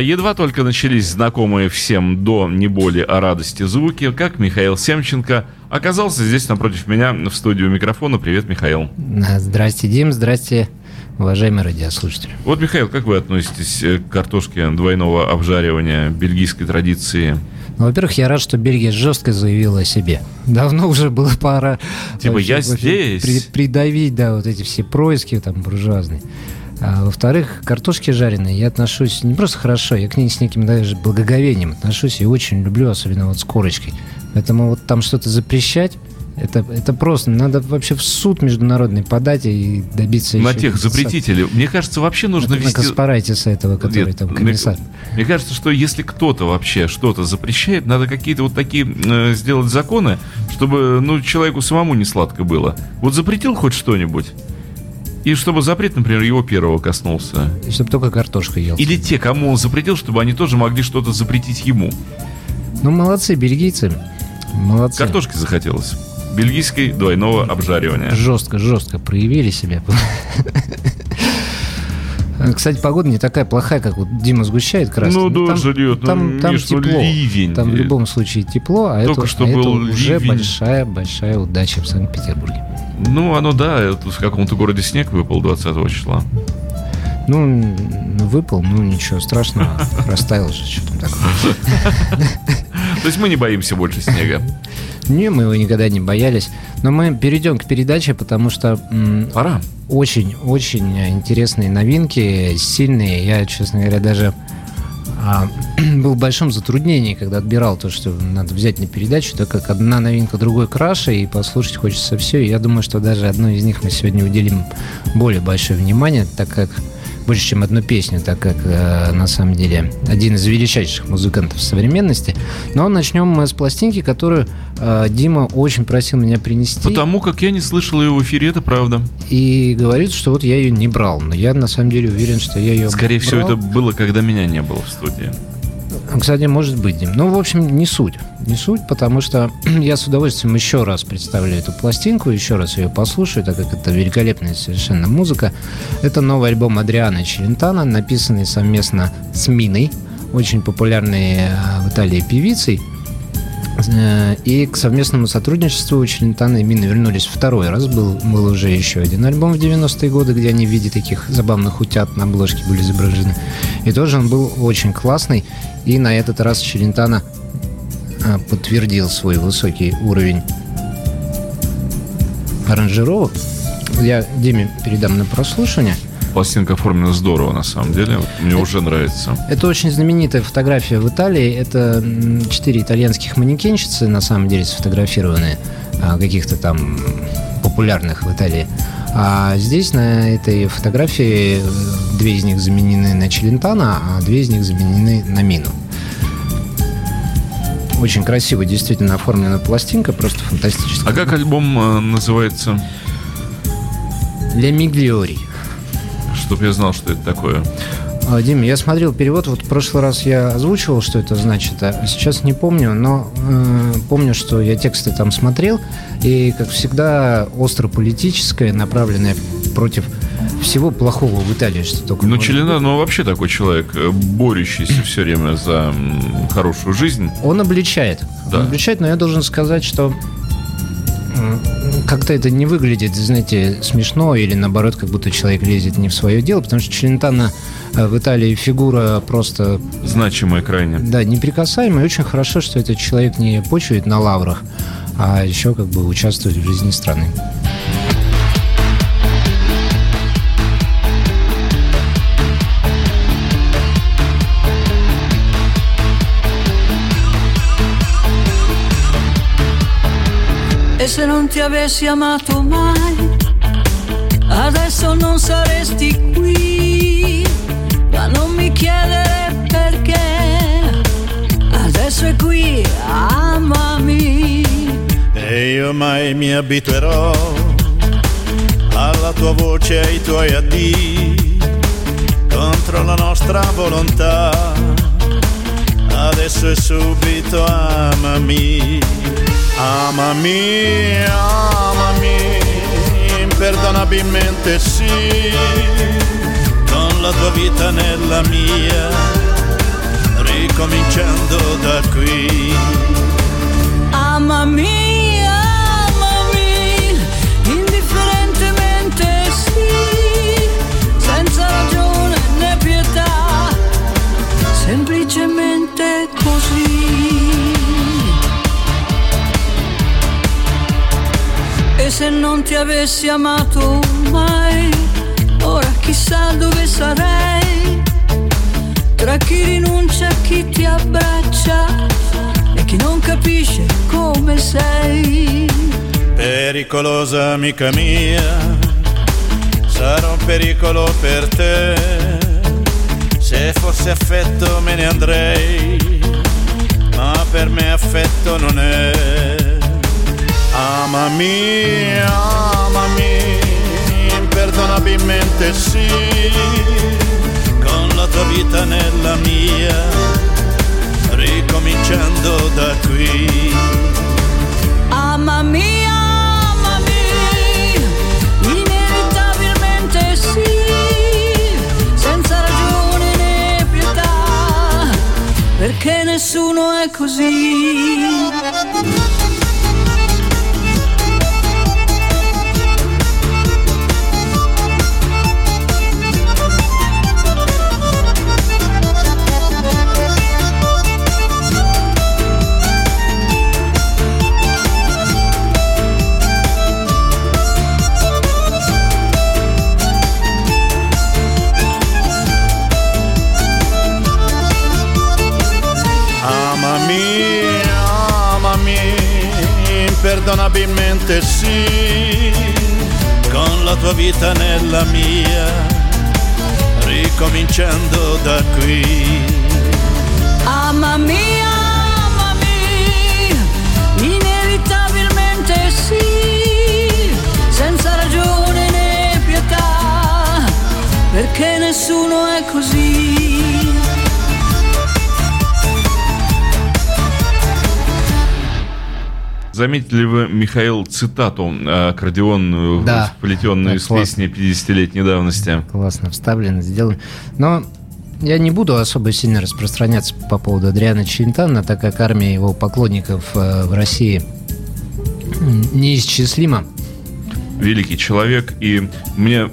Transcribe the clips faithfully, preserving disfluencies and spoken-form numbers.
Едва только начались знакомые всем до не боли, а радости звуки, как Михаил Семченко оказался здесь напротив меня в студию микрофона. Привет, Михаил. Здрасте, Дим, здрасте, уважаемые радиослушатели. Вот, Михаил, как вы относитесь к картошке двойного обжаривания бельгийской традиции? Ну, во-первых, я рад, что Бельгия жестко заявила о себе. Давно уже было пора... Типа вообще, я здесь? Вообще, при, придавить, да, вот эти все происки там буржуазные. А, во-вторых, к картошке жареной я отношусь не просто хорошо, я к ней с неким даже благоговением отношусь и очень люблю, особенно вот с корочкой. Поэтому вот там что-то запрещать, это, это просто, надо вообще в суд международный подать и добиться... На тех запретителей. Мне кажется, вообще нужно вести... На Каспарайтиса этого, который Нет, там комиссар. Мне, мне кажется, что если кто-то вообще что-то запрещает, надо какие-то вот такие э, сделать законы, чтобы ну, человеку самому не сладко было. Вот запретил хоть что-нибудь, и чтобы запрет, например, его первого коснулся. И чтобы только картошку ел. Или те, кому он запретил, чтобы они тоже могли что-то запретить ему. Ну, молодцы, бельгийцы. Молодцы. Картошки захотелось. Бельгийской двойного обжаривания. Жестко, жестко проявили себя. Кстати, погода не такая плохая, как вот Дима сгущает красный. Ну, дождь идет, ну, там, там Миш, тепло. Ну, там в любом случае тепло, а только это, что а это уже большая-большая удача в Санкт-Петербурге. Ну, оно да, в каком-то городе снег выпал двадцатого числа. Ну, выпал, ну ничего страшного, растаял же, что там такое. То есть мы не боимся больше снега? Не, мы его никогда не боялись. Но мы перейдем к передаче, потому что очень-очень интересные новинки, сильные. Я, честно говоря, даже а, был в большом затруднении, когда отбирал то, что надо взять на передачу, так как одна новинка другой краше, и послушать хочется все. И я думаю, что даже одной из них мы сегодня уделим более большое внимание, так как больше, чем одну песню, так как, э, на самом деле, один из величайших музыкантов современности. Но начнем мы с пластинки, которую э, Дима очень просил меня принести. Потому как я не слышал ее в эфире, это правда. И говорит, что вот я ее не брал. Но я, на самом деле, уверен, что я ее Скорее брал. Всего, это было, когда меня не было в студии. Кстати, может быть, Дим. Ну, в общем, не суть. Не суть, потому что я с удовольствием еще раз представлю эту пластинку, еще раз ее послушаю, так как это великолепная совершенно музыка. Это новый альбом Адриано Челентано, написанный совместно с Миной, очень популярной в Италии певицей. И к совместному сотрудничеству у Челентано и Мина вернулись второй раз. Был, был уже еще один альбом в девяностые годы, где они в виде таких забавных утят на обложке были изображены. И тоже он был очень классный. И на этот раз Челентано подтвердил свой высокий уровень аранжировок. Я Диме передам на прослушивание. Пластинка оформлена здорово, на самом деле. Мне это, уже нравится. Это очень знаменитая фотография в Италии. Это четыре итальянских манекенщицы, на самом деле, сфотографированные каких-то там популярных в Италии. А здесь на этой фотографии две из них заменены на Челентано, а две из них заменены на Мину. Очень красиво действительно оформлена пластинка, просто фантастически. А как альбом называется? Le Migliori. Чтобы я знал, что это такое. Дим, я смотрел перевод. Вот в прошлый раз я озвучивал, что это значит, а сейчас не помню, но э, помню, что я тексты там смотрел. И, как всегда, остро-политическое, направленное против всего плохого в Италии, что только. Ну, Челентано, ну, вообще такой человек, борющийся все время за хорошую жизнь. Он обличает. Да. Он обличает, но я должен сказать, что как-то это не выглядит, знаете, смешно или, наоборот, как будто человек лезет не в свое дело, потому что Челентано в Италии фигура просто... Значимая крайне. Да, неприкасаемая. И очень хорошо, что этот человек не почует на лаврах, а еще как бы участвует в жизни страны. E se non ti avessi amato mai, adesso non saresti qui. Ma non mi chiedere perché, adesso è qui, amami. E io mai mi abituerò alla tua voce e ai tuoi addii, contro la nostra volontà. Adesso è subito, amami. Amami, amami, imperdonabilmente sì, con la tua vita nella mia, cominciando da qui. Amami, amami, indifferentemente sì, senza ragione né pietà, semplicemente così. E se non ti avessi amato mai, ora chissà dove sarei, tra chi rinuncia e chi ti abbraccia e chi non capisce come sei. Pericolosa amica mia, sarò un pericolo per te, se fosse affetto me ne andrei, ma per me affetto non è. Amami, amami, imperdonabilmente sì, con la tua vita nella mia, ricominciando da qui. Amami, amami, inevitabilmente sì, senza ragione né pietà, perché nessuno è così. Imperdonabilmente sì, con la tua vita nella mia, ricominciando da qui. Amami, amami, inevitabilmente sì, senza ragione né pietà, perché nessuno è così. Заметили вы, Михаил, цитату аккордеонную, да, вплетенную из песни пятидесятилетней давности? Классно, вставлено, сделано. Но я не буду особо сильно распространяться по поводу Адриано Челентано, так как армия его поклонников в России неисчислима. Великий человек, и мне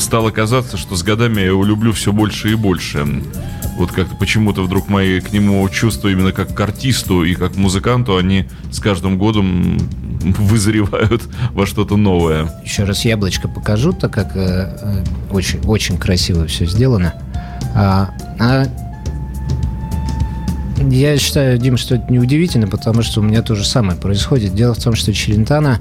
стало казаться, что с годами я его люблю все больше и больше. Вот как-то почему-то вдруг мои к нему чувства именно как к артисту и как к музыканту, они с каждым годом вызревают во что-то новое. Еще раз яблочко покажу, так как э, очень, очень красиво все сделано. А, а, я считаю, Дим, что это неудивительно, потому что у меня то же самое происходит. Дело в том, что Челентано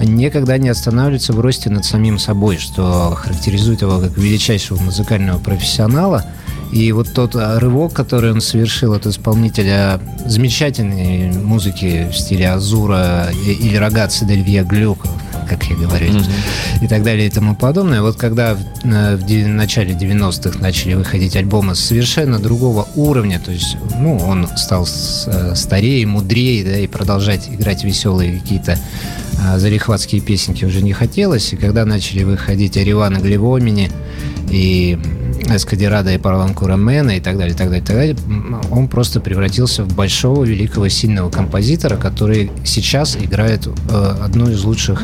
никогда не останавливается в росте над самим собой, что характеризует его как величайшего музыкального профессионала. И вот тот рывок, который он совершил от исполнителя замечательной музыки в стиле Азура или Рогаци дель Виа Глюка, как я говорю, mm-hmm. и так далее и тому подобное. Вот когда в, в начале девяностых начали выходить альбомы совершенно другого уровня, то есть, ну, он стал старее, мудрее, да, и продолжать играть веселые какие-то залихватские песенки уже не хотелось. И когда начали выходить Аривана Глевомини и Эскадирада и Параланкура Мэна и так далее, и так далее, и так далее, он просто превратился в большого, великого, сильного композитора, который сейчас играет э, одну из лучших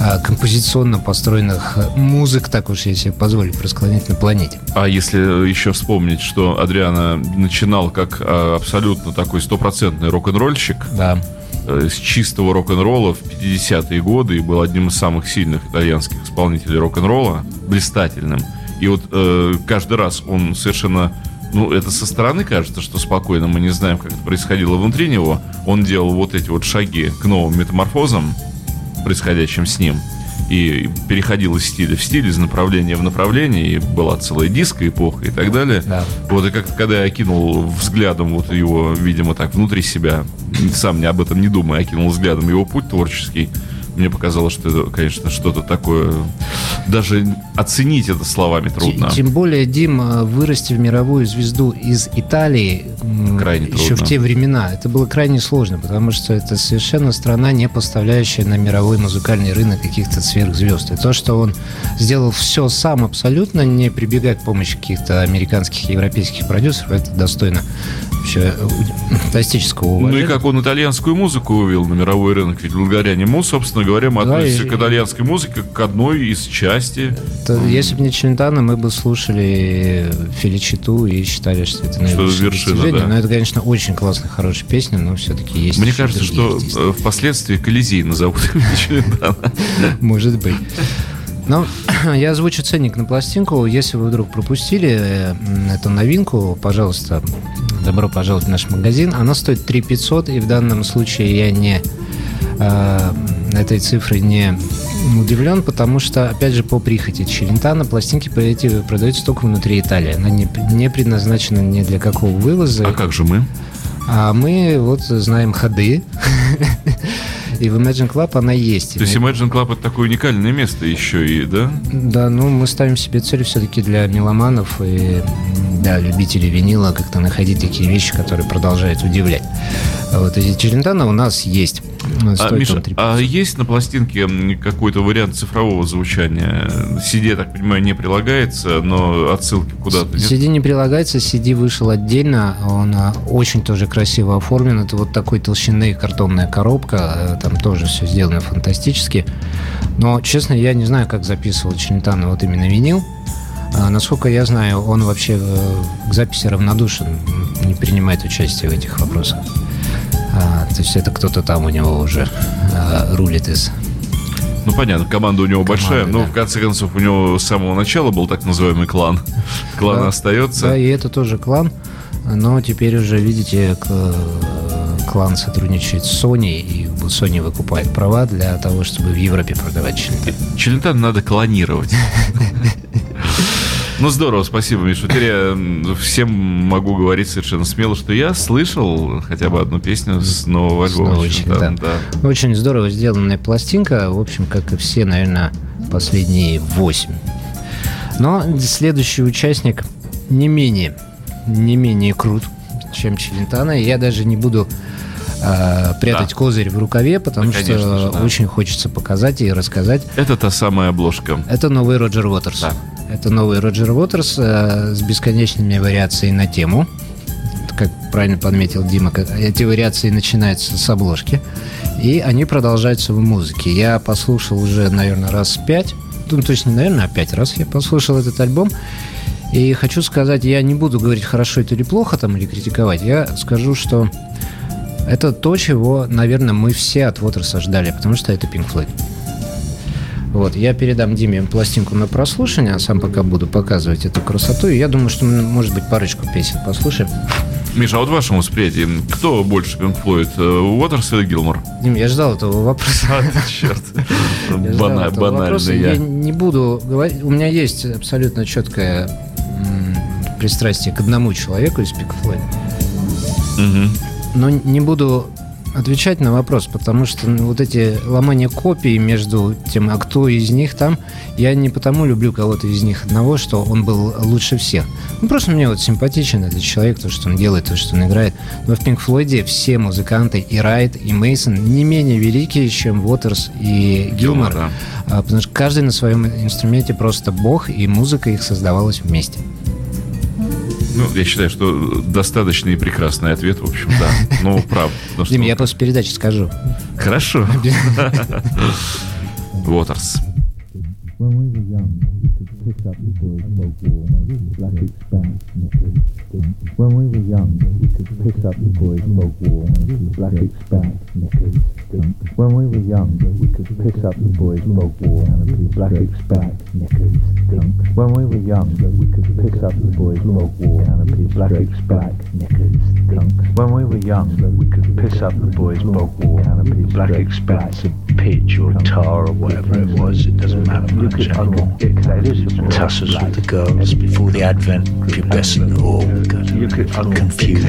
э, композиционно построенных музык, так уж если позволить, просклонять на планете. А если еще вспомнить, что Адриано начинал как э, абсолютно такой стопроцентный рок-н-ролльщик, да, э, с чистого рок-н-ролла в пятидесятые годы и был одним из самых сильных итальянских исполнителей рок-н-ролла, блистательным. И вот э, каждый раз он совершенно... Ну, это со стороны кажется, что спокойно. Мы не знаем, как это происходило внутри него. Он делал вот эти вот шаги к новым метаморфозам, происходящим с ним. И переходил из стиля в стиль, из направления в направление. И была целая диско-эпоха и так далее. Да. Вот, и как-то когда я окинул взглядом вот его, видимо, так, внутри себя, сам не об этом не думая, окинул взглядом его путь творческий, мне показалось, что это, конечно, что-то такое даже оценить это словами трудно. Тем более, Дима, вырасти в мировую звезду из Италии крайне еще трудно. В те времена это было крайне сложно, потому что это совершенно страна, не поставляющая на мировой музыкальный рынок каких-то сверхзвезд. И то, что он сделал все сам абсолютно, не прибегая к помощи каких-то американских и европейских продюсеров, это достойно вообще фантастического уважения. Ну и как он итальянскую музыку вывел на мировой рынок, ведь благодаря нему, собственно говоря, мы да, относимся и... к итальянской музыке как к одной из части. То, если бы не Челентано, мы бы слушали Феличиту и считали, что это наибольшее достижение. Да. Но это, конечно, очень классная, хорошая песня, но все-таки есть... Мне кажется, что артисты. Впоследствии Колизей назовут Челентано. Может быть. Ну, я озвучу ценник на пластинку. Если вы вдруг пропустили эту новинку, пожалуйста, добро пожаловать в наш магазин. Она стоит три тысячи пятьсот, и в данном случае я не э, этой цифрой не удивлен, потому что, опять же, по прихоти Челентано пластинки эти продаются только внутри Италии. Она не, не предназначена ни для какого вывоза. А как же мы? А мы вот знаем ходы. И в Imagine Club она есть. То есть Imagine Club — это такое уникальное место еще и, да? Да, ну мы ставим себе цель все-таки для меломанов и да, любителей винила как-то находить такие вещи, которые продолжают удивлять. Вот эти Челентано у нас есть. А, Миша, а есть на пластинке какой-то вариант цифрового звучания? си ди, я так понимаю, не прилагается, но отсылки куда-то нет? си ди не прилагается, си ди вышел отдельно, он очень тоже красиво оформлен, это вот такой толщины картонная коробка, там тоже все сделано фантастически, но, честно, я не знаю, как записывал Челентано вот именно винил. Насколько я знаю, он вообще к записи равнодушен, не принимает участие в этих вопросах. А, то есть это кто-то там у него уже а, рулит из... Ну, понятно, команда у него команда, большая, да. Но, в конце концов, у него с самого начала был так называемый клан. Клан да, остается. Да, и это тоже клан, но теперь уже, видите, клан сотрудничает с Sony, и Sony выкупает права для того, чтобы в Европе продавать Челентано. Челентано надо клонировать. Ну, здорово, спасибо, Миша. Теперь я всем могу говорить совершенно смело, что я слышал хотя бы одну песню с нового альбома. Да, да. Очень здорово сделанная пластинка, в общем, как и все, наверное, последние восемь. Но следующий участник не менее, не менее крут, чем Челентано. Я даже не буду э, прятать да. козырь в рукаве, потому да, что же, да. очень хочется показать и рассказать. Это та самая обложка. Это новый Роджер Уотерс. Да. Это новый Роджер Уотерс э, с бесконечными вариациями на тему. Как правильно подметил Дима, как, эти вариации начинаются с обложки. И они продолжаются в музыке. Я послушал уже, наверное, раз пять. Ну, точно, наверное, пять раз я послушал этот альбом. И хочу сказать, я не буду говорить, хорошо это или плохо, там, или критиковать. Я скажу, что это то, чего, наверное, мы все от Уотерса ждали, потому что это Pink Floyd. Вот, я передам Диме пластинку на прослушивание, а сам пока буду показывать эту красоту. И я думаю, что мы, может быть, парочку песен послушаем. Миша, а вот в вашем восприятии, кто больше Pink Floyd, Уотерс или Гилмор? Дим, я ждал этого вопроса. А, черт. Бана, банальный я. Я не буду говорить. У меня есть абсолютно четкое м- пристрастие к одному человеку из Pink Floyd. Угу. Но не буду... отвечать на вопрос, потому что ну, вот эти ломания копий между тем, а кто из них там, я не потому люблю кого-то из них одного, что он был лучше всех. Ну, просто мне вот симпатичен этот человек, то, что он делает, то, что он играет. Но в Pink Floyd все музыканты, и Райт, и Мейсон, не менее великие, чем Уотерс и Гилмор, да. а, потому что каждый на своем инструменте просто бог, и музыка их создавалась вместе. Ну, я считаю, что достаточный и прекрасный ответ, в общем, да. Ну, правда. Дим, что... я после передачи скажу. Хорошо. Уотерс. When we were young, we could pick up the boys' folk war and a black expat knickers. When we were young, we could pick up the boys' folk war and a black expat knickers. When we were young, we could piss up the boys' folk war and a black expat of pitch or tar or whatever it was. It doesn't matter much anymore. Tussles with the girls before the advent, pubescent or got confused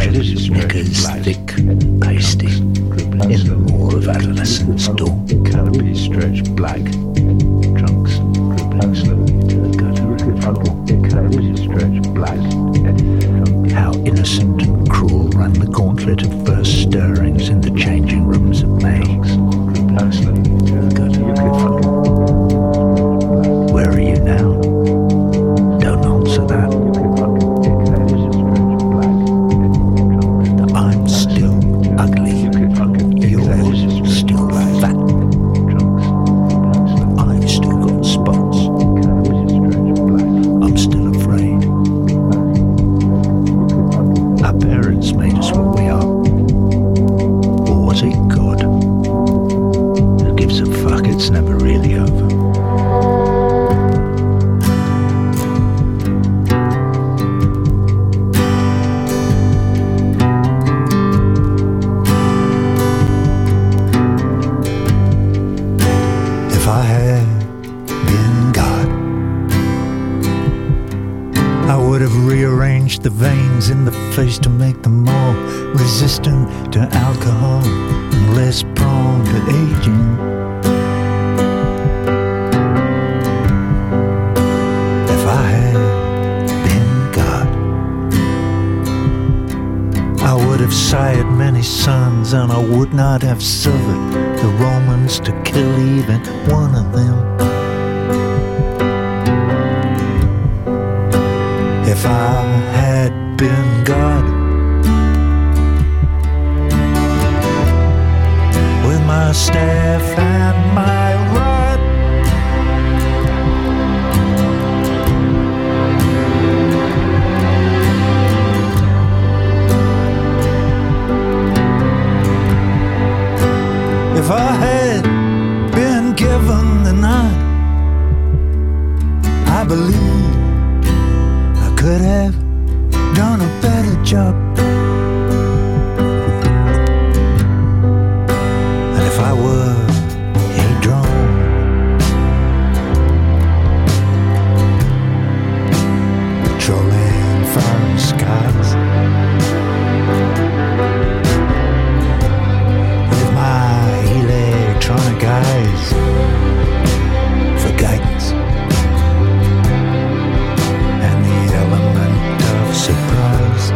knickers, thick, pasty, in the war of adolescence. Adolescence, door, canopy, stretched black, trunks, and slowly to the gutter of the funnel, it closes stretch Blaze. How innocent and cruel ran the gauntlet of first stirrings in the changing rooms of May. And slowly to the gutter of the funnel. Where are you now? Don't answer that. The veins in the face to make them more resistant to alcohol and less prone to aging. If I had been God, I would have sired many sons, and I would not have suffered the Romans to kill even one of them. If I been God, with my staff and my rod, if I had been given the night, I believe I could have done a better job. And if I were a drone, patrolling foreign skies, with my electronic eyes for guidance, surprise. I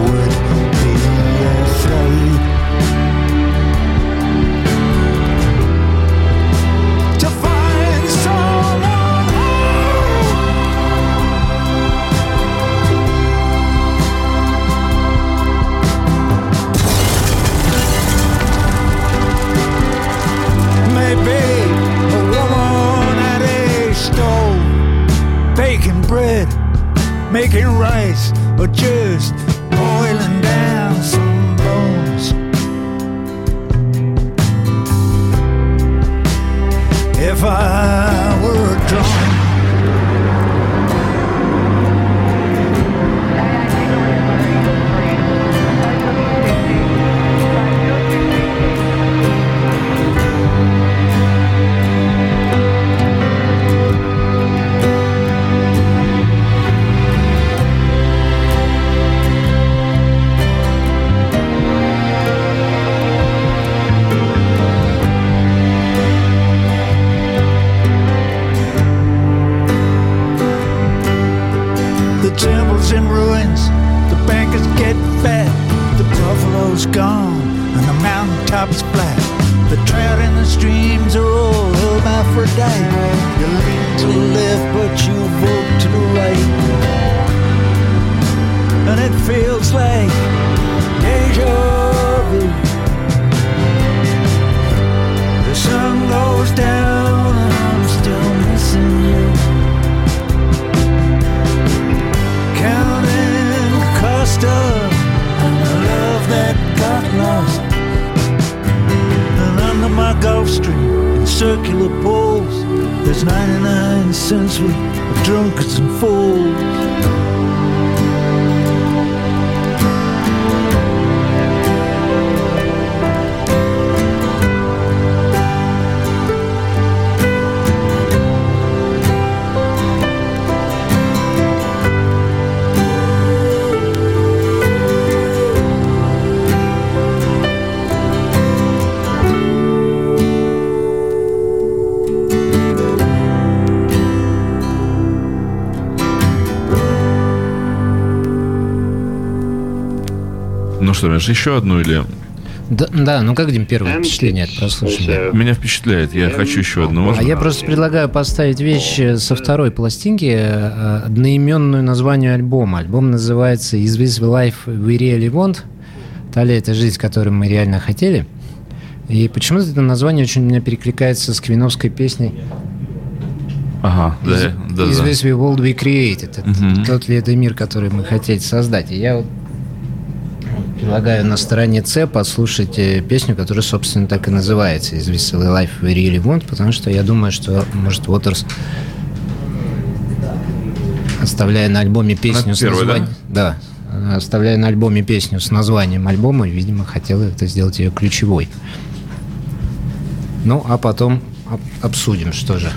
would be afraid to find someone else. Maybe a woman at a store, baking bread, making rice, or just boiling down some bones. If I were a drone, in ruins, the bankers get fat, the buffalo's gone and the mountaintop's flat, the trout and the streams are all hermaphrodite. You lean to the left but you vote to the right, and it feels like deja vu. The sun goes down and I'm still missing you, counting the cost of the love that got lost. And under my Gulf Stream in circular pools, there's ninety-nine cents worth of drunkards and fools. Ну что, Леш, еще одну или... Да, да, ну как, Дим, первое впечатление от прослушивания? Меня впечатляет, я хочу еще одну. Можно? А я просто предлагаю поставить вещь со второй пластинки, одноименную названию альбома. Альбом называется «Is This the Life We Really Want?» «Талия — это жизнь, которую мы реально хотели». И почему-то это название очень у меня перекликается с квиновской песней. Ага, да, Is, да, is да. This the World We Created? Uh-huh. Тот ли это мир, который мы хотели создать? И я вот предлагаю на стороне С послушать песню, которая, собственно, так и называется «Is This the Life We Really Want», потому что я думаю, что, может, Уотерс, оставляя на альбоме песню с названием... Да? Да, оставляя на альбоме песню с названием альбома, видимо, хотел это сделать ее ключевой. Ну, а потом об- обсудим, что же...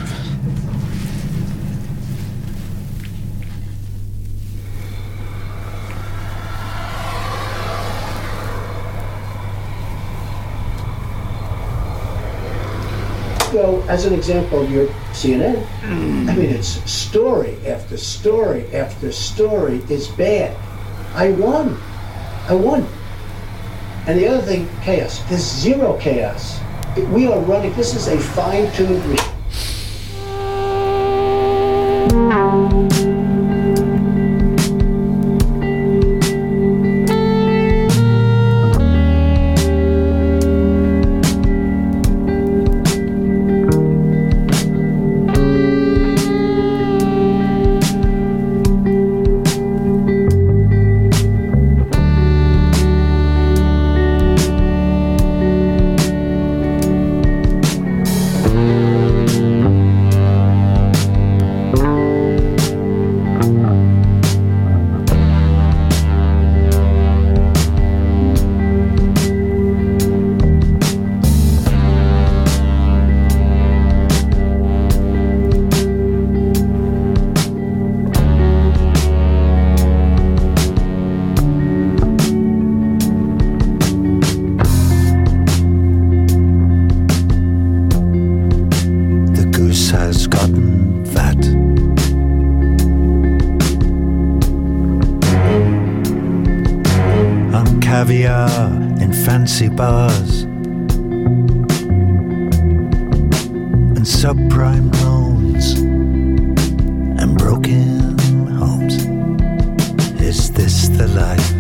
So, as an example, your C N N, I mean, it's story after story after story is bad. I won. I won. And the other thing, chaos. There's zero chaos. We are running, this is a fine-tuned machine. Bars and subprime loans and broken homes. Is this the life?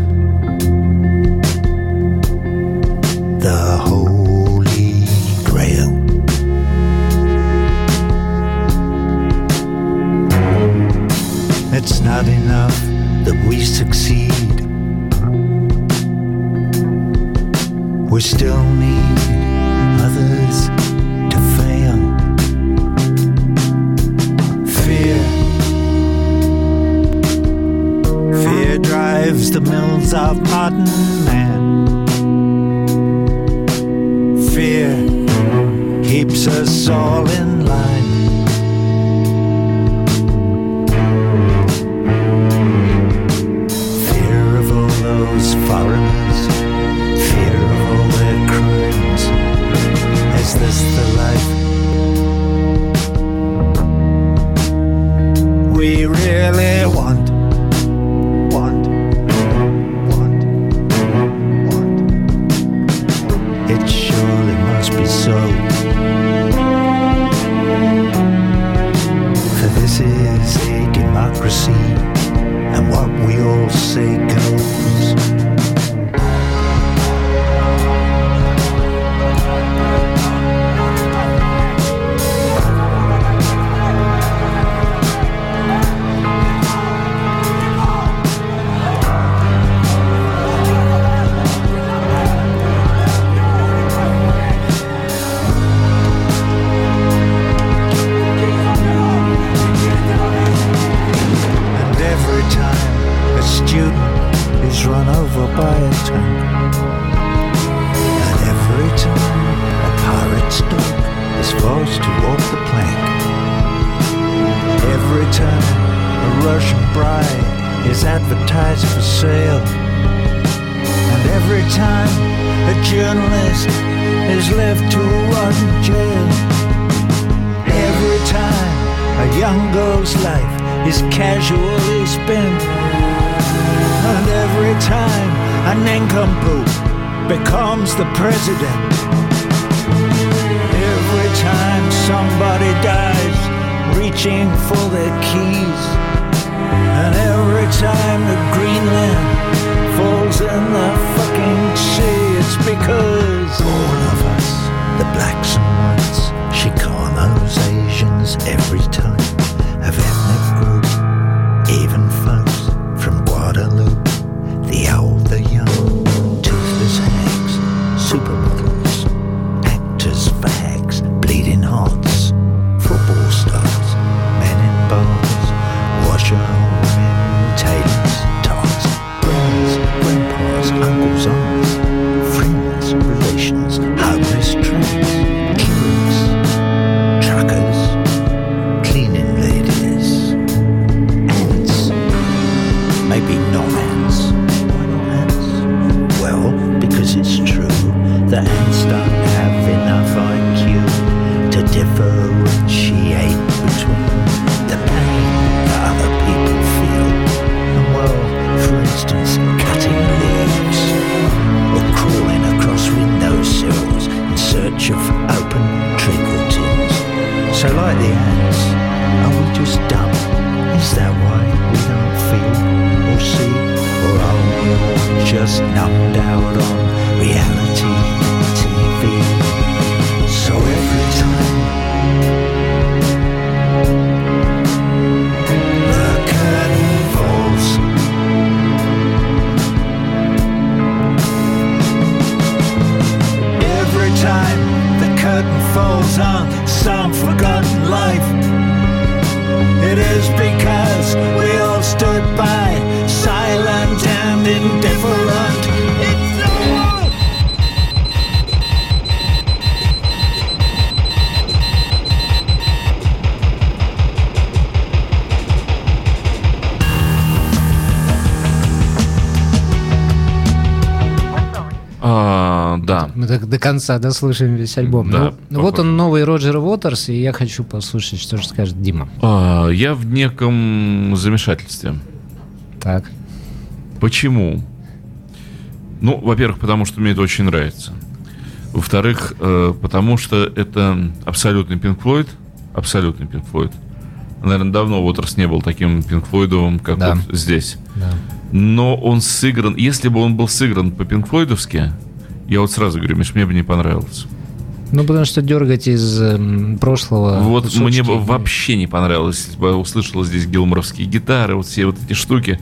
The Holy Grail. It's not enough that we succeed. We still need others to fail. Fear. Fear drives the mills of modern man. Fear keeps us all in line. Fear of all those foreigners. Is this the life we really want? Want, want, want. It surely must be so. For this is a democracy, and what we all say goes. a nincompoop becomes the president. Every time somebody dies, reaching for their keys, and every time the Greenland falls in the fucking sea, it's because all of us, the blacks and whites, Chicanos, Asians, every type of ethnic group, even folks from Guadeloupe, the old, the young, toothless hags, supermodels, actors, fags, bleeding hearts, football stars, men in bars, washerwomen, tailors, tarts, brothers, grandpas, uncles, aunts, friends, relations, homeless tramps, killers, truckers, cleaning ladies, ants, maybe not ants. Why not ants? Well, because it's true that ants don't have enough I Q to differentiate between the pain that other people feel and, well, for instance, cutting leaves or crawling across windowsills in search of open treacle tins. So like the ants, are we just dumb? Is that why we don't feel or see? Or are we all just numbed out on reality T V? So every time the curtain falls, every time the curtain falls on some forgotten life, it is because we all stood by, silent and indifferent. It's the war. А, да. Мы так до конца дослушаем весь альбом. Да, ну, вот он, новый Роджер Уотерс, и я хочу послушать, что же скажет Дима. А, я в неком замешательстве. Так. Почему? Ну, во-первых, потому что мне это очень нравится. Во-вторых, потому что это абсолютный Pink Floyd. Абсолютный Pink Floyd. Наверное, давно Уотерс не был таким Pink Floyd'овым, как да. вот здесь. Да. Но он сыгран... Если бы он был сыгран по-пинкфлойдовски, я вот сразу говорю, Миш, мне бы не понравилось. Ну, потому что дергать из э, прошлого... Вот кусочки. Мне бы вообще не понравилось, если бы я услышал здесь гилморовские гитары, вот все вот эти штуки.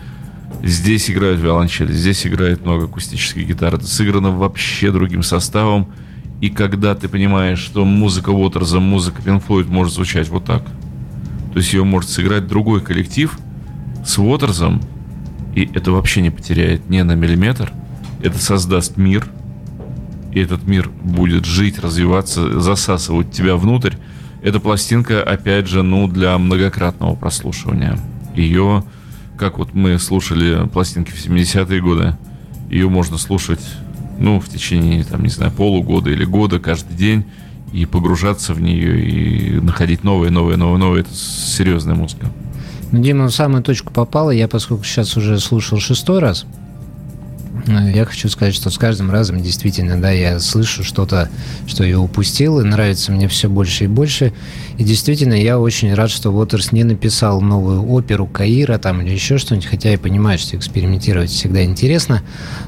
Здесь играют виолончели, здесь играет много акустических гитар. Это сыграно вообще другим составом. И когда ты понимаешь, что музыка Уотерса, музыка Пинкфлойд может звучать вот так, то есть ее может сыграть другой коллектив с Уотерсом, и это вообще не потеряет ни на миллиметр. Это создаст мир. И этот мир будет жить, развиваться, засасывать тебя внутрь. Эта пластинка, опять же, ну, для многократного прослушивания. Ее, как вот мы слушали пластинки в семидесятые годы, ее можно слушать, ну, в течение, там, не знаю, полугода или года, каждый день, и погружаться в нее, и находить новое, новое, новое, новое. Это серьезная музыка. Дима в самую точку попала. Я, поскольку сейчас уже слушал шестой раз, я хочу сказать, что с каждым разом действительно, да, я слышу что-то, что я упустил, и нравится мне все больше и больше. И действительно, я очень рад, что Уотерс не написал новую оперу Каира там или еще что-нибудь, хотя я понимаю, что экспериментировать всегда интересно,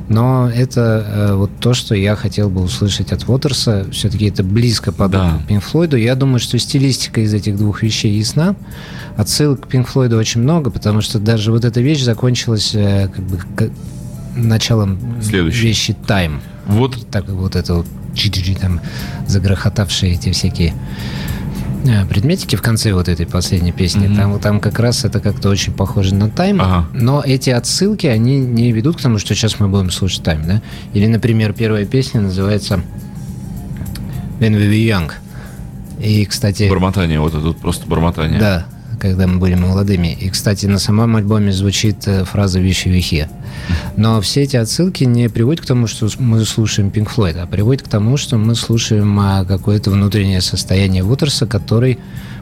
но это э, вот то, что я хотел бы услышать от Уотерса. Все-таки это близко подобно да. Pink Floyd. Я думаю, что стилистика из этих двух вещей ясна. Отсылок к Pink Floyd очень много, потому что даже вот эта вещь закончилась э, как бы... Как... началом следующий. Вещи «Тайм». Вот. Так вот это вот там загрохотавшие эти всякие предметики в конце вот этой последней песни. Mm-hmm. Там, там как раз это как-то очень похоже на «Тайм». Ага. Но эти отсылки, они не ведут к тому, что сейчас мы будем слушать «Тайм». Да? Или, например, первая песня называется «When We Were Young». И, кстати... Бормотание, вот это вот просто бормотание. Да. когда мы были молодыми. И, кстати, на самом альбоме звучит фраза «Вещи вехе». Но все эти отсылки не приводят к тому, что мы слушаем Pink Floyd, а приводят к тому, что мы слушаем какое-то внутреннее состояние Уотерса, который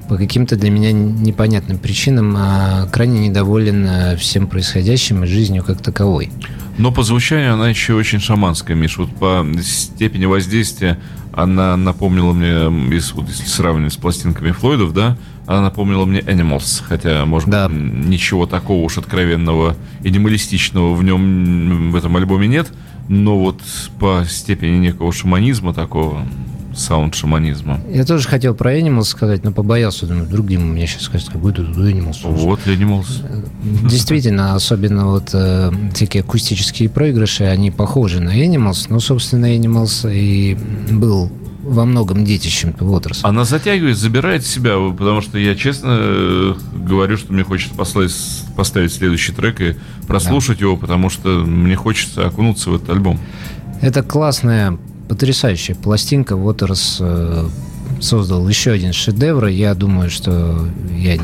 по каким-то для меня непонятным причинам крайне недоволен всем происходящим и жизнью как таковой. Но по звучанию она еще очень шаманская, Миш. Вот по степени воздействия она напомнила мне, если, если сравнивать с пластинками Флойдов, да, она напомнила мне Animals. Хотя, может да. быть, ничего такого уж откровенного и анималистичного в нем, в этом альбоме нет. Но вот по степени некого шаманизма такого, саунд шаманизма. Я тоже хотел про Animals сказать, но побоялся. Думаю, вдруг Дима мне сейчас скажет, какой тут Animals. Вот Animals. Действительно, особенно вот э, такие акустические проигрыши, они похожи на Animals. Но, собственно, Animals и был во многом детищем Уотерса. Она затягивает, забирает себя, потому что я честно говорю, что мне хочется поставить следующий трек и прослушать да. его, потому что мне хочется окунуться в этот альбом. Это классная, потрясающая пластинка. Уотерс э, создал еще один шедевр. Я думаю, что я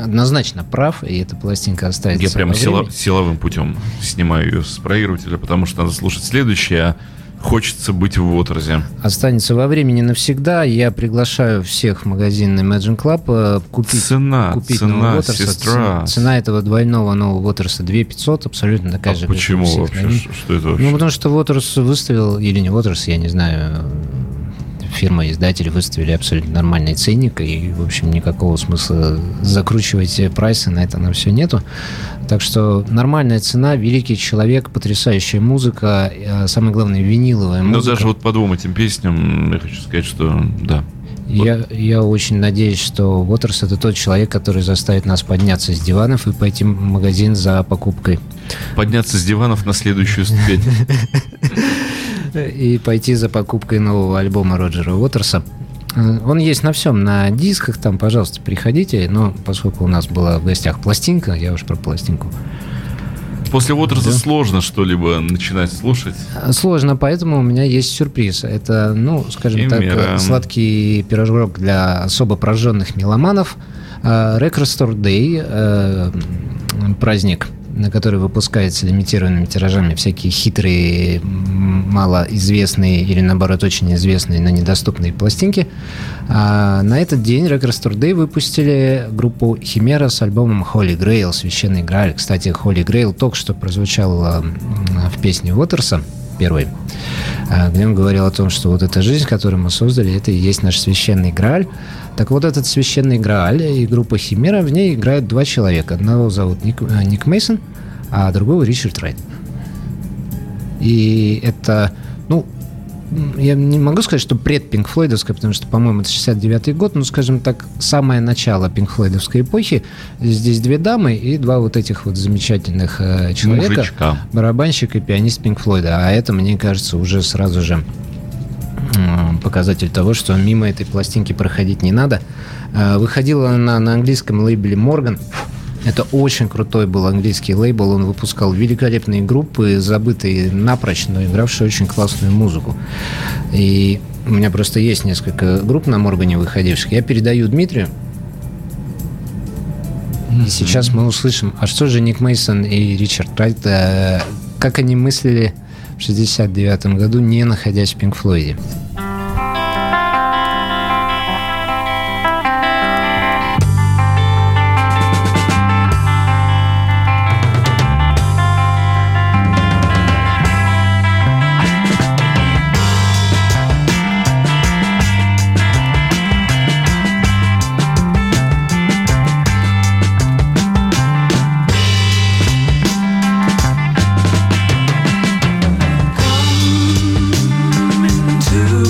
однозначно прав, и эта пластинка останется. Я прямо сила, силовым путем снимаю ее с проигрывателя, потому что надо слушать следующее, а хочется быть в Уотерсе. Останется во времени навсегда. Я приглашаю всех в магазин Imagine Club купить, цена, купить цена, нового Уотерса. Цена, цена этого двойного нового Уотерса две тысячи пятьсот, абсолютно такая а же. Почему вообще? Что, что это вообще? Ну, потому что Уотерс выставил, или не Уотерс, я не знаю, фирма-издатель выставили абсолютно нормальный ценник, и, в общем, никакого смысла закручивать прайсы, на это нам все нету. Так что нормальная цена, великий человек, потрясающая музыка, а самое главное, виниловая музыка. Но даже вот по двум этим песням я хочу сказать, что да. Я, вот. я очень надеюсь, что Уотерс — это тот человек, который заставит нас подняться с диванов и пойти в магазин за покупкой. Подняться с диванов на следующую ступень. И пойти за покупкой нового альбома Роджера Уотерса. Он есть на всем, на дисках, там, пожалуйста, приходите. Но поскольку у нас была в гостях пластинка, я уж про пластинку. После Уотерса да. сложно что-либо начинать слушать. Сложно, поэтому у меня есть сюрприз. Это, ну, скажем Химера. так, сладкий пирожок для особо прожженных меломанов. Record Store Day, праздник, на который выпускаются лимитированными тиражами всякие хитрые, малоизвестные или, наоборот, очень известные, но недоступные пластинки. А на этот день Record Store Day выпустили группу Химера с альбомом Holy Grail, Священный Грааль. Кстати, Holy Grail только что прозвучал в песне Уотерса, первой, где он говорил о том, что вот эта жизнь, которую мы создали, это и есть наш Священный Грааль. Так вот, этот Священный Грааль и группа Химера, в ней играют два человека. Одного зовут Ник, Ник Мейсон, а другого Ричард Райт. И это, ну, я не могу сказать, что пред-пинкфлойдовская, потому что, по-моему, это шестьдесят девятый год, но, скажем так, самое начало пинкфлойдовской эпохи. Здесь две дамы и два вот этих вот замечательных э, человека. Мужичка. Барабанщик и пианист Пинкфлойда. А это, мне кажется, уже сразу же показатель того, что мимо этой пластинки проходить не надо. Выходила она на английском лейбле Morgan. Это очень крутой был английский лейбл. Он выпускал великолепные группы, забытые напрочь, но игравшие очень классную музыку. И у меня просто есть несколько групп на Моргане выходивших. Я передаю Дмитрию. И сейчас мы услышим, а что же Ник Мейсон и Ричард Райт, как они мыслили в шестьдесят девятом году, не находясь в Pink Floyd. To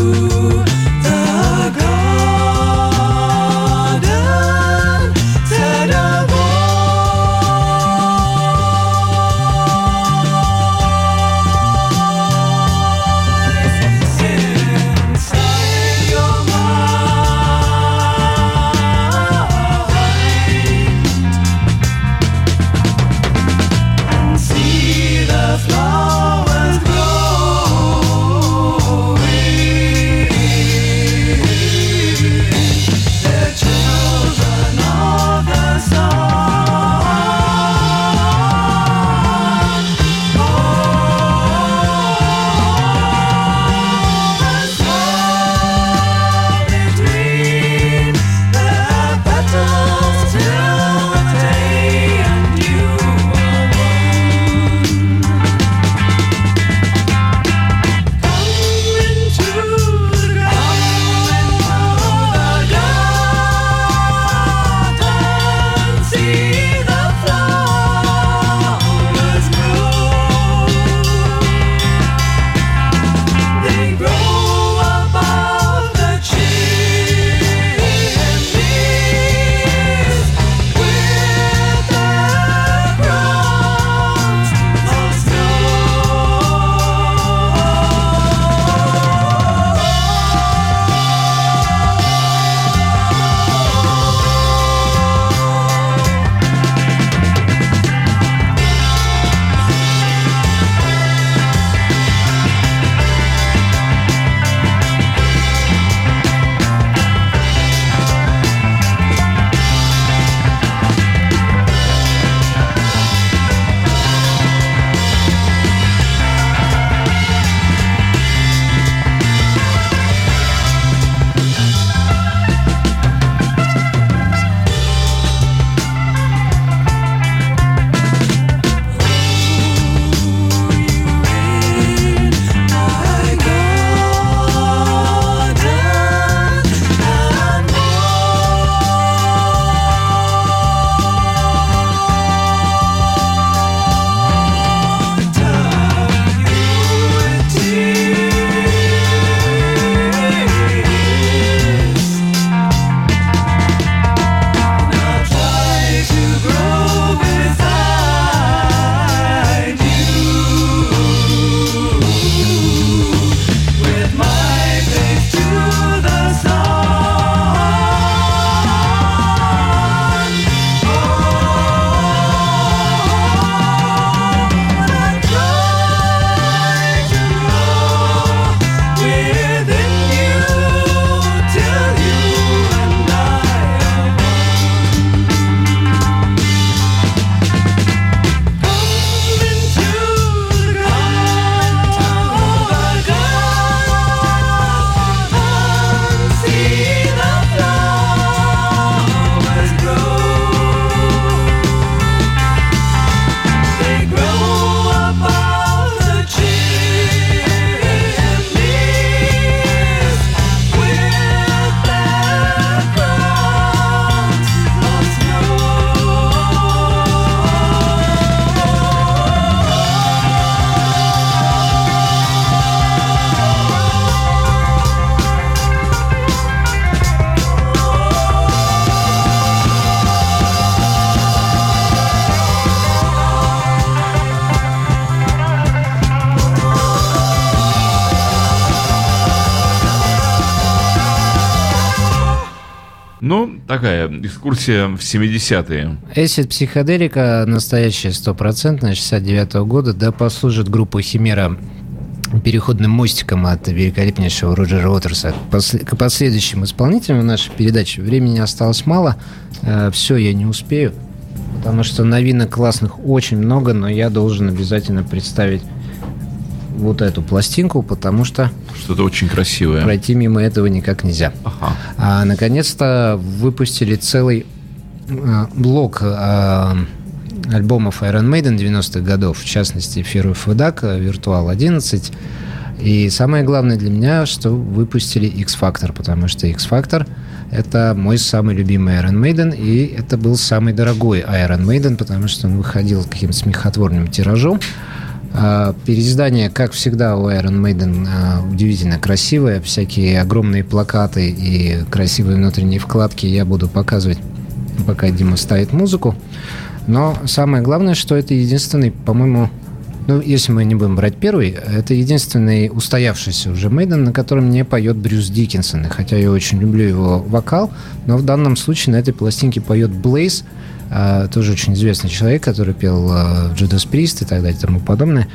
Ну, такая экскурсия в семидесятые. Эсид психоделика настоящая, стопроцентная, шестьдесят девятого года, да послужит группу «Химера» переходным мостиком от великолепнейшего Роджера Уотерса к последующим исполнителям в нашей передаче. Времени осталось мало, все я не успею, потому что новинок классных очень много, но я должен обязательно представить вот эту пластинку, потому что что-то очень красивое. Пройти мимо этого никак нельзя. Ага. А, наконец-то выпустили целый а, блок а, альбомов Iron Maiden девяностых годов, в частности Fear of the Dark, Virtual одиннадцать. И самое главное для меня, что выпустили X-Factor, потому что X-Factor — это мой самый любимый Iron Maiden, и это был самый дорогой Iron Maiden, потому что он выходил каким-то смехотворным тиражом. Переиздание, как всегда, у Iron Maiden удивительно красивое. Всякие огромные плакаты и красивые внутренние вкладки я буду показывать, пока Дима ставит музыку. Но самое главное, что это единственный, по-моему, ну, если мы не будем брать первый, это единственный устоявшийся уже Maiden, на котором не поет Брюс Диккинсон. И хотя я очень люблю его вокал, но в данном случае на этой пластинке поет Blaze, тоже очень известный человек, который пел Judas Priest и так далее и тому подобное.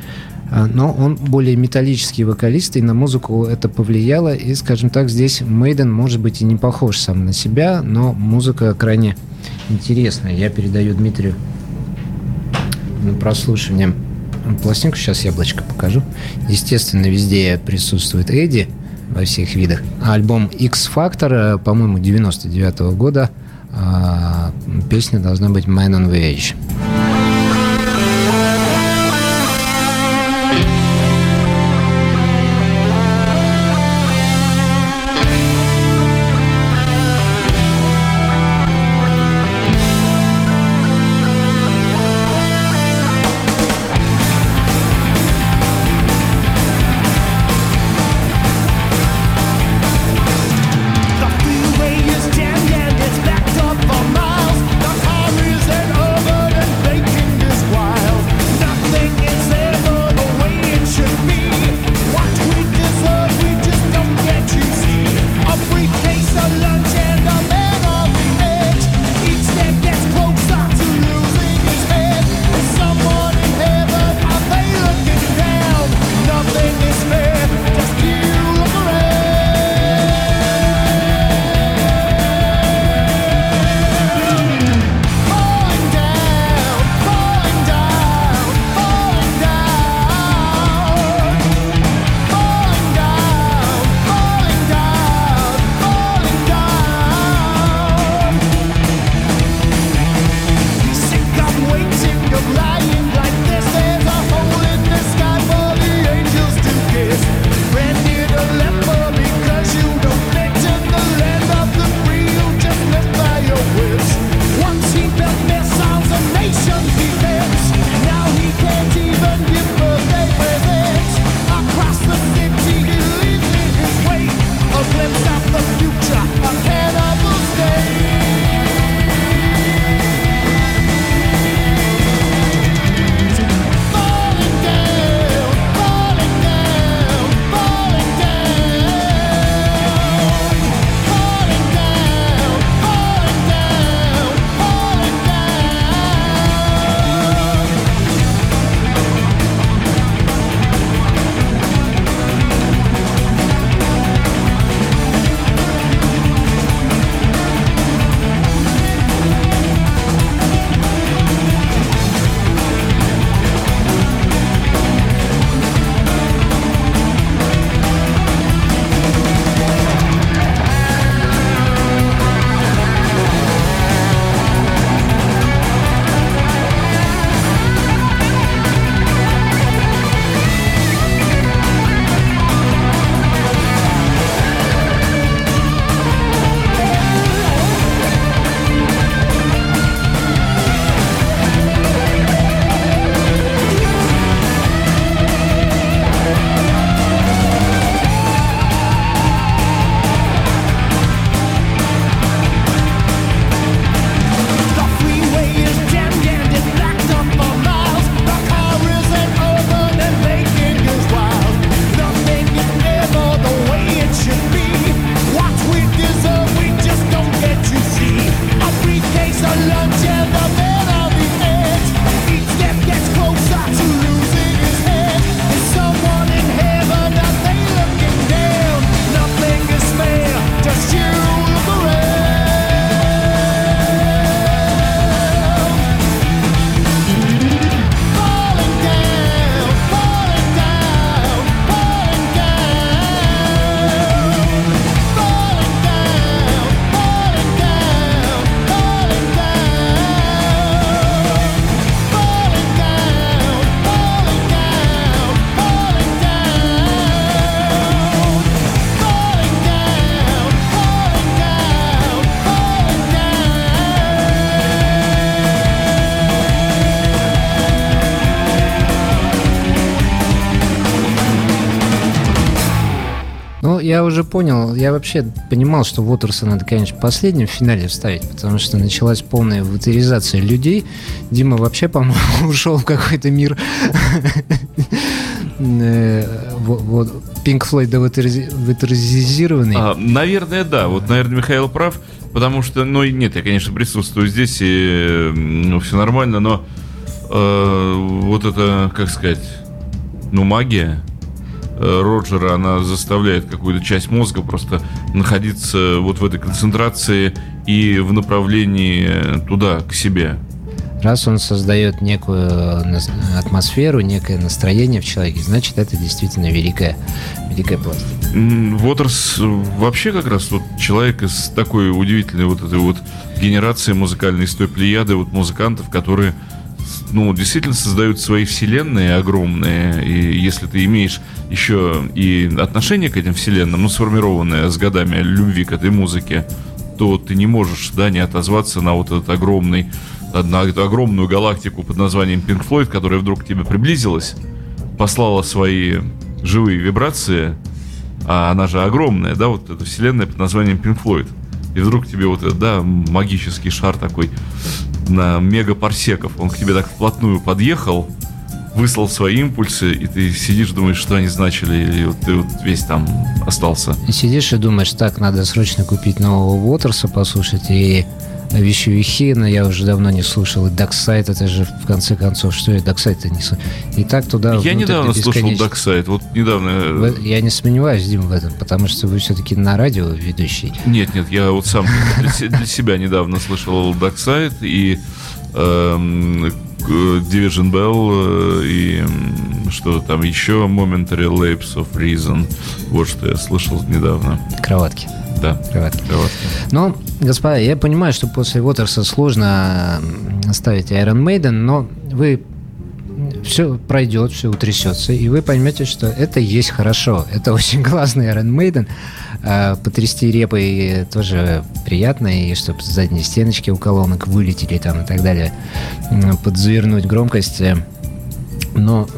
Но он более металлический вокалист, и на музыку это повлияло. И, скажем так, здесь Maiden, может быть, и не похож сам на себя, но музыка крайне интересная. Я передаю Дмитрию на прослушивание пластинку. Сейчас яблочко покажу. Естественно, везде присутствует Эдди во всех видах. Альбом X-Factor, по-моему, девяносто девятого года. Песня должна быть «Man on Voyage». Then Ну, я уже понял, я вообще понимал, что Уотерса надо, конечно, последним в финале вставить, потому что началась полная ватеризация людей. Дима вообще, по-моему, ушел в какой-то мир. Вот Pink Floyd доватеризированный. Наверное, да. Вот, наверное, Михаил прав, потому что, ну, нет, я, конечно, присутствую здесь, и все нормально, но вот это, как сказать, ну, магия Роджера, она заставляет какую-то часть мозга просто находиться вот в этой концентрации и в направлении туда, к себе. Раз он создает некую атмосферу, некое настроение в человеке, значит, это действительно великая, великая пластика. Уотерс вообще как раз вот человек из такой удивительной вот этой вот генерации музыкальной, из той плеяды вот музыкантов, которые, ну, действительно создают свои вселенные огромные. И если ты имеешь еще и отношение к этим вселенным, ну, сформированное с годами любви к этой музыке, то ты не можешь, да, не отозваться на вот этот огромный, на эту огромную галактику под названием Pink Floyd, которая вдруг к тебе приблизилась, послала свои живые вибрации, а она же огромная, да, вот эта вселенная под названием Pink Floyd. И вдруг тебе вот этот, да, магический шар такой на мегапарсеков, он к тебе так вплотную подъехал, выслал свои импульсы, и ты сидишь, думаешь, что они значили, и вот ты вот весь там остался. И сидишь и думаешь, так, надо срочно купить нового Уотерса послушать, и вещевихи, но я уже давно не слушал. И Даксайд, это же, в конце концов, что я Даксайд-то не слышал. И так туда... Я недавно слушал Даксайд, вот недавно... Я не сомневаюсь, Дима, в этом, потому что вы все-таки на радио ведущий. Нет, нет, я вот сам для себя недавно слышал Даксайд и Division Bell и что там еще, Momentary Lapse of Reason. Вот что я слышал недавно. Кроватки. Да, кроватки. кроватки. Но, господа, я понимаю, что после Уотерса сложно ставить Iron Maiden, но вы все пройдет, все утрясется, и вы поймете, что это есть хорошо. Это очень классный Iron Maiden. А потрясти репой тоже приятно, и чтобы задние стеночки у колонок вылетели там и так далее, подзавернуть громкость. Но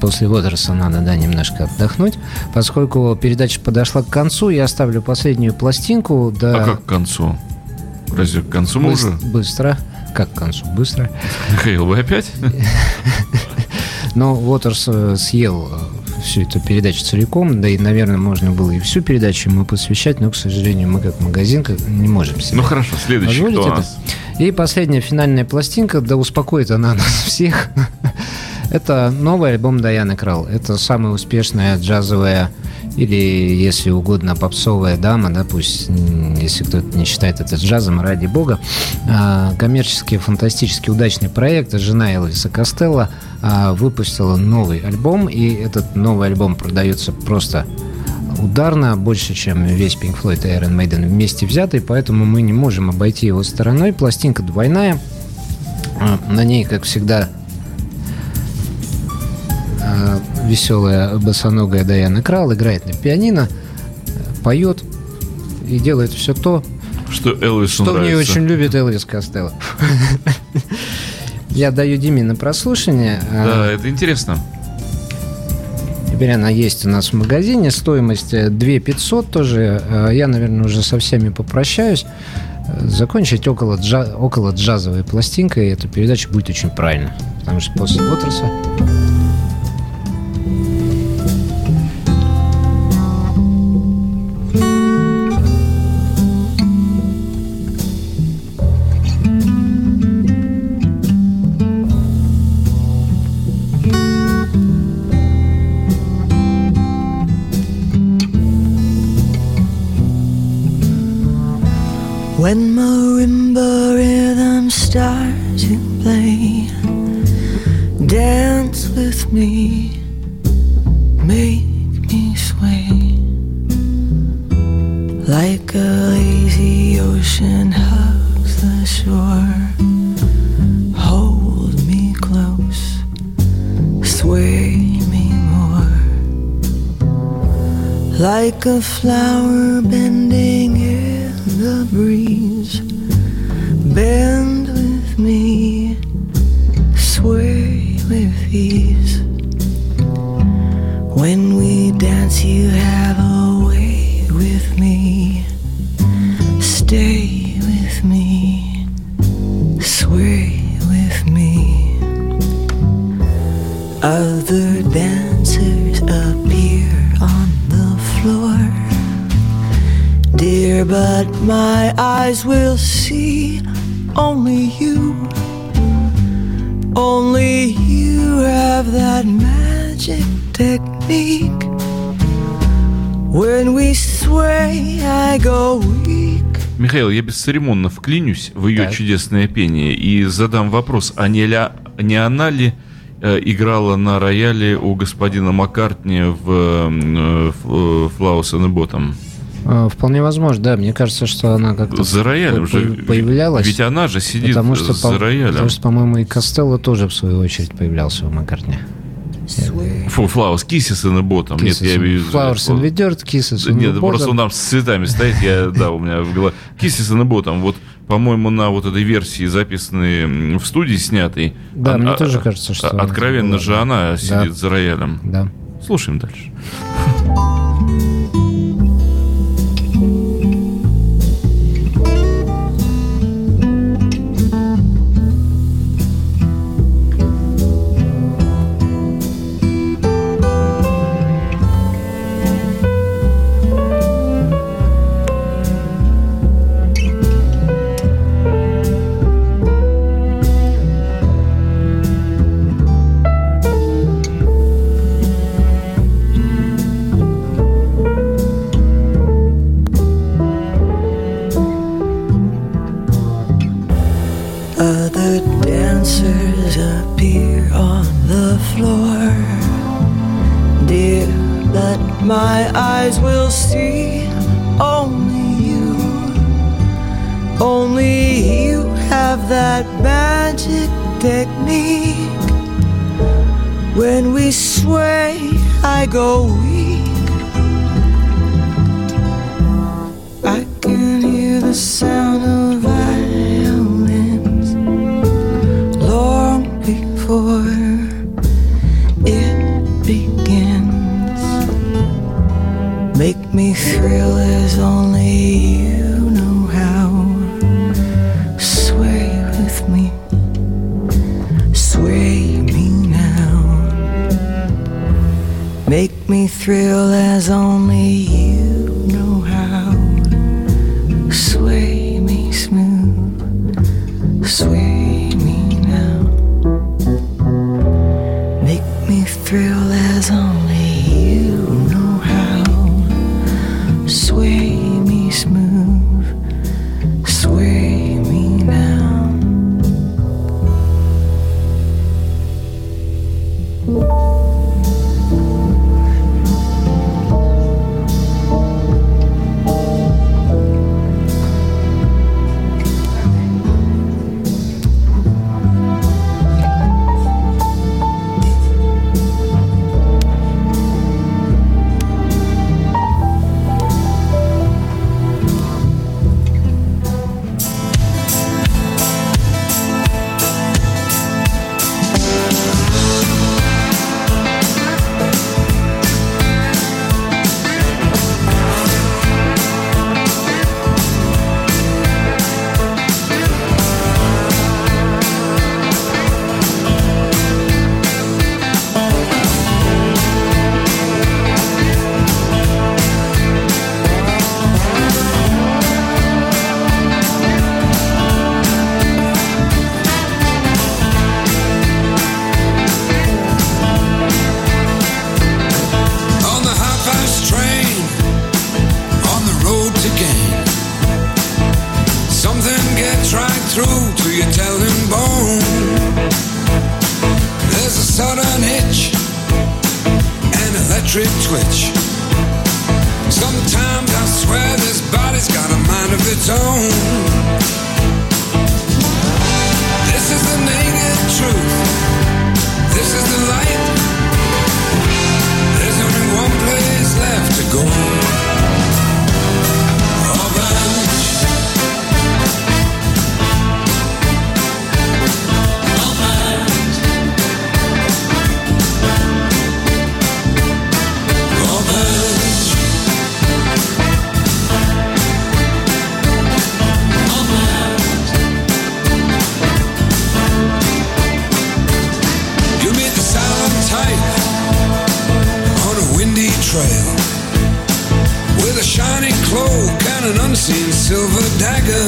после Уотерса надо, да, немножко отдохнуть. Поскольку передача подошла к концу, я оставлю последнюю пластинку. Да... А как к концу? Разве к концу мы уже? Быстро. Как к концу? Быстро. Михаил, вы опять? Но Уотерс съел всю эту передачу целиком, да и, наверное, можно было и всю передачу ему посвящать, но, к сожалению, мы как магазин не можем себе. Ну хорошо, следующий кто это. И последняя финальная пластинка, да успокоит она нас всех. Это новый альбом Дианы Кролл. Это самая успешная джазовая или, если угодно, попсовая дама, да, пусть, если кто-то не считает это джазом, ради бога. А, коммерчески фантастически удачный проект. Жена Элвиса Костелло а, выпустила новый альбом, и этот новый альбом продается просто ударно, больше, чем весь Pink Floyd и Iron Maiden вместе взятый, поэтому мы не можем обойти его стороной. Пластинка двойная. На ней, как всегда, веселая босоногая Диана Кролл играет на пианино, поет и делает все то, что, Элвис что в ней очень любит Элвис Костелло. Я даю Диме на прослушивание. Да, это интересно. Теперь она есть у нас в магазине. Стоимость две тысячи пятьсот тоже. Я, наверное, уже со всеми попрощаюсь. Закончить около, джа... около джазовой пластинкой эту передачу будет очень правильно, потому что после Уотерса... When marimba rhythm starts to play, dance with me, make me sway, like a lazy ocean hugs the shore, hold me close, sway me more, like a flower bending in the breeze, bend with me, sway with ease. When we dance, you have a way hear, but my eyes will see only you. Only you have that magic technique. When we sway, I go weak. Михаил, я бесцеремонно вклинюсь в ее так. чудесное пение и задам вопрос, а не, ля, не она ли э, играла на рояле у господина Маккартни в «Flowers and Bottom»? Вполне возможно, да. Мне кажется, что она как-то за роялем по- появлялась. Ведь она же сидит потому что, за по- роялем. Потому что, по-моему, и Костелло тоже, в свою очередь, появлялся у Маккартни. Фу, Flowers, Kisses and Bottom. Kisses. Нет, я имею в виду... Flowers and Bottom, Kisses and Bottom. Нет, просто он там с цветами стоит, я, да, у меня в голове. Kisses and Bottom, вот, по-моему, на вот этой версии, записанной в студии, снятой. Да, а, мне а, тоже кажется, что... Откровенно она же она сидит да. за роялем. Да. Слушаем дальше. All shiny cloak and an unseen silver dagger.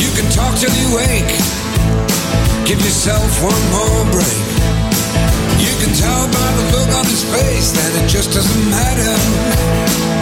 You can talk till you ache, give yourself one more break. You can tell by the look on his face that it just doesn't matter.